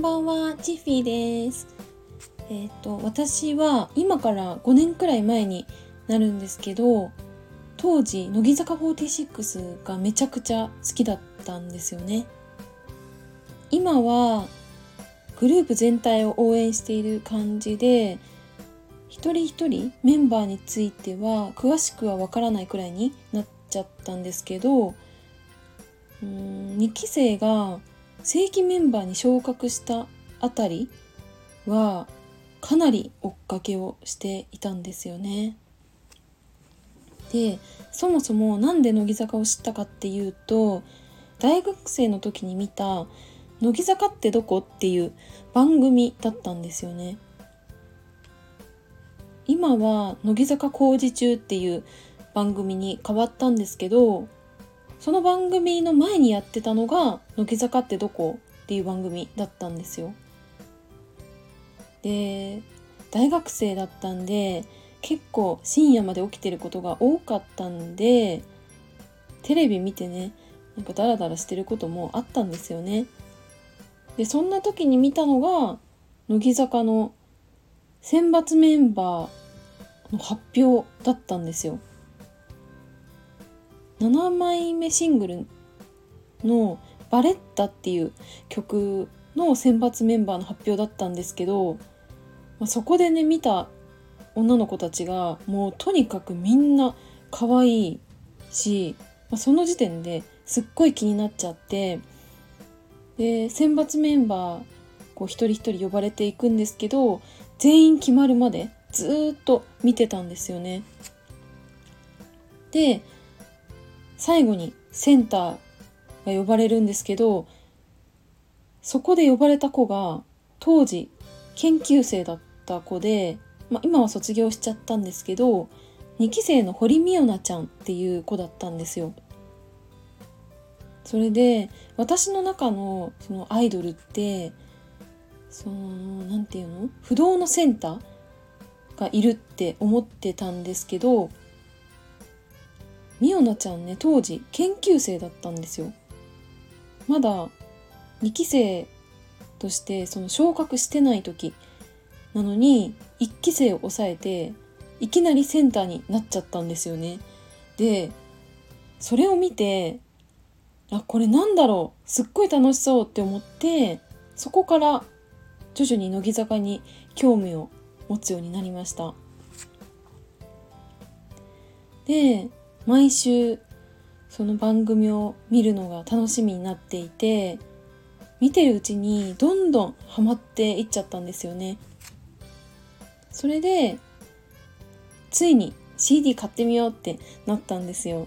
んばんは、チッフィーです。私は今から5年くらい前になるんですけど、当時乃木坂46がめちゃくちゃ好きだったんですよね。今はグループ全体を応援している感じで、一人一人メンバーについては詳しくはわからないくらいになっちゃったんですけど、2期生が正規メンバーに昇格したあたりはかなり追っかけをしていたんですよね。で、そもそもなんで乃木坂を知ったかっていうと、大学生の時に見た乃木坂ってどこっていう番組だったんですよね。今は乃木坂工事中っていう番組に変わったんですけど、その番組の前にやってたのが乃木坂ってどこっていう番組だったんですよ。で、大学生だったんで結構深夜まで起きてることが多かったんで、テレビ見てね、なんかダラダラしてることもあったんですよね。で、そんな時に見たのが乃木坂の選抜メンバーの発表だったんですよ。7枚目シングルのバレッタっていう曲の選抜メンバーの発表だったんですけど、そこでね、見た女の子たちがもうとにかくみんな可愛いし、その時点ですっごい気になっちゃって、で、選抜メンバーこう一人一人呼ばれていくんですけど、全員決まるまでずっと見てたんですよね。で、最後にセンターが呼ばれるんですけど、そこで呼ばれた子が当時研究生だった子で、今は卒業しちゃったんですけど、2期生の堀美央奈ちゃんっていう子だったんですよ。それで私の中のそのアイドルって、そのなんていうの、不動のセンターがいるって思ってたんですけど、美央奈ちゃんね、当時研究生だったんですよ。まだ2期生としてその昇格してない時なのに、1期生を抑えていきなりセンターになっちゃったんですよね。で、それを見て、これなんだろう、すっごい楽しそうって思って、そこから徐々に乃木坂に興味を持つようになりました。で、毎週その番組を見るのが楽しみになっていて、見てるうちにどんどんハマっていっちゃったんですよね。それでついに CD 買ってみようってなったんですよ。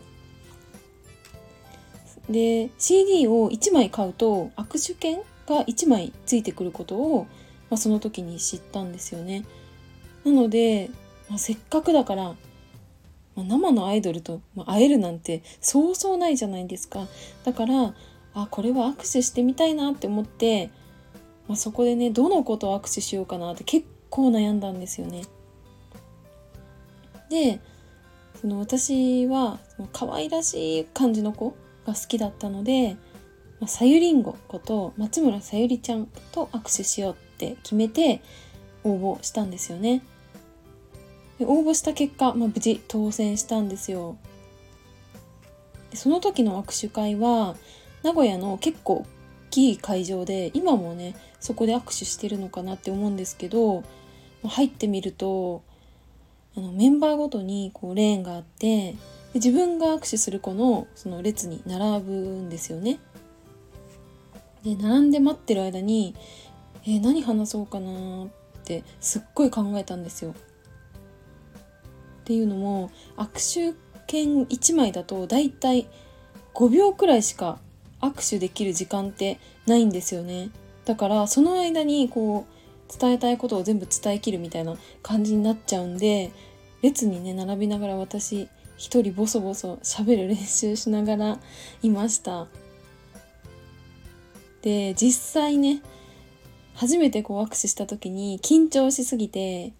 で、 CD を1枚買うと握手券が1枚ついてくることを、その時に知ったんですよね。なので、せっかくだから、生のアイドルと会えるなんてそうそうないじゃないですか。だからこれは握手してみたいなって思って、そこでね、どの子と握手しようかなって結構悩んだんですよね。で、その私は可愛らしい感じの子が好きだったので、さゆりんごこと松村さゆりちゃんと握手しようって決めて応募したんですよね。で、応募した結果、無事当選したんですよ。で、その時の握手会は名古屋の結構大きい会場で、今もねそこで握手してるのかなって思うんですけど、入ってみるとメンバーごとにこうレーンがあって、自分が握手する子のその列に並ぶんですよね。で、並んで待ってる間に、何話そうかなってすっごい考えたんですよ。っていうのも、握手券1枚だとだいたい5秒くらいしか握手できる時間ってないんですよね。だからその間にこう伝えたいことを全部伝えきるみたいな感じになっちゃうんで、列にね並びながら私一人ボソボソ喋る練習しながらいました。で、実際ね、初めてこう握手した時に緊張しすぎて、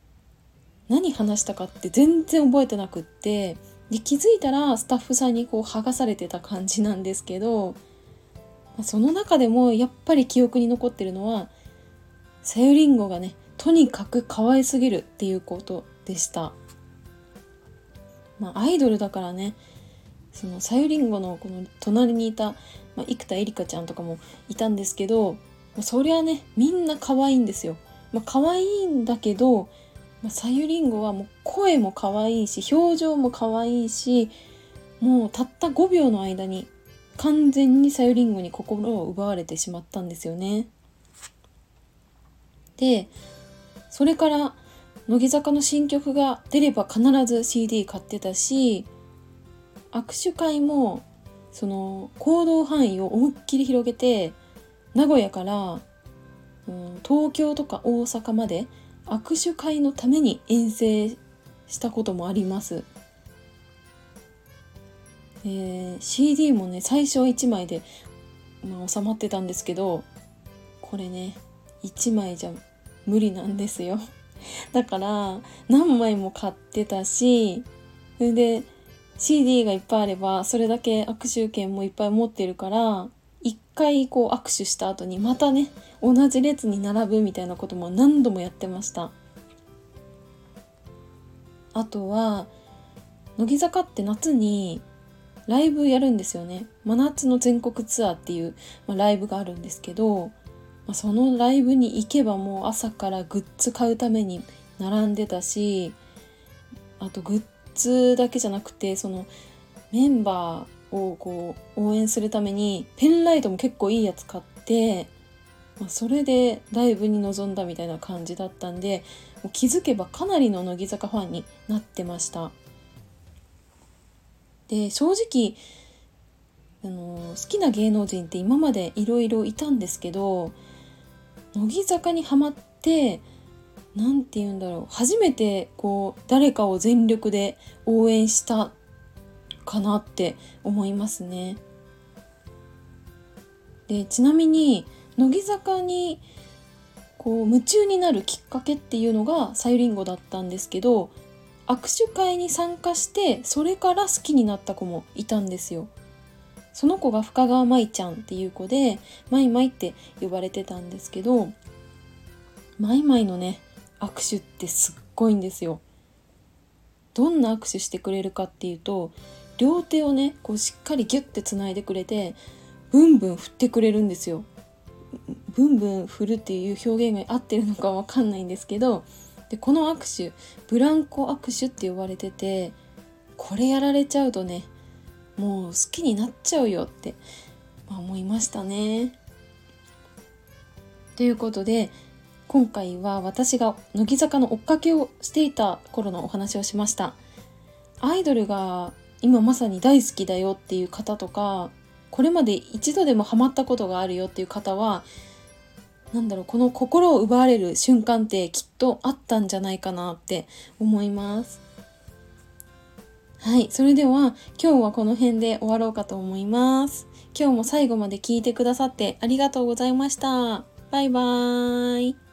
何話したかって全然覚えてなくって、で、気づいたらスタッフさんにこう剥がされてた感じなんですけど、その中でもやっぱり記憶に残ってるのはさゆりんごがねとにかく可愛すぎるっていうことでした。アイドルだからね、そのさゆりんごのこの隣にいた、生田絵梨花ちゃんとかもいたんですけど、そりゃねみんな可愛いんですよ。可愛いんだけど、さゆりんごはもう声も可愛いし表情も可愛いし、もうたった5秒の間に完全にさゆりんごに心を奪われてしまったんですよね。でそれから乃木坂の新曲が出れば必ず CD 買ってたし、握手会もその行動範囲を思いっきり広げて、名古屋から、東京とか大阪まで握手会のために遠征したこともあります。CD もね最初1枚で、収まってたんですけど、これね1枚じゃ無理なんですよ。だから何枚も買ってたし、それで CD がいっぱいあればそれだけ握手券もいっぱい持ってるから、一回こう握手した後にまたね同じ列に並ぶみたいなことも何度もやってました。あとは乃木坂って夏にライブやるんですよね。真夏の全国ツアーっていう、ライブがあるんですけど、そのライブに行けばもう朝からグッズ買うために並んでたし、あとグッズだけじゃなくてそのメンバーをこう応援するためにペンライトも結構いいやつ買って、それでライブに臨んだみたいな感じだったんで、もう気づけばかなりの乃木坂ファンになってました。で正直好きな芸能人って今までいろいろいたんですけど、乃木坂にハマって、なんて言うんだろう、初めてこう誰かを全力で応援したかなって思いますね。でちなみに乃木坂にこう夢中になるきっかけっていうのがさゆりんごだったんですけど、握手会に参加してそれから好きになった子もいたんですよ。その子が深川舞ちゃんっていう子で、舞舞って呼ばれてたんですけど、舞舞のね握手ってすっごいんですよ。どんな握手してくれるかっていうと、両手をねこうしっかりギュッてつないでくれて、ブンブン振ってくれるんですよ。ブンブン振るっていう表現が合ってるのかわかんないんですけど、でこの握手ブランコ握手って呼ばれてて、これやられちゃうとねもう好きになっちゃうよって、思いましたね。ということで今回は私が乃木坂の追っかけをしていた頃のお話をしました。アイドルが今まさに大好きだよっていう方とか、これまで一度でもハマったことがあるよっていう方は、この心を奪われる瞬間ってきっとあったんじゃないかなって思います。はい、それでは今日はこの辺で終わろうかと思います。今日も最後まで聞いてくださってありがとうございました。バイバーイ。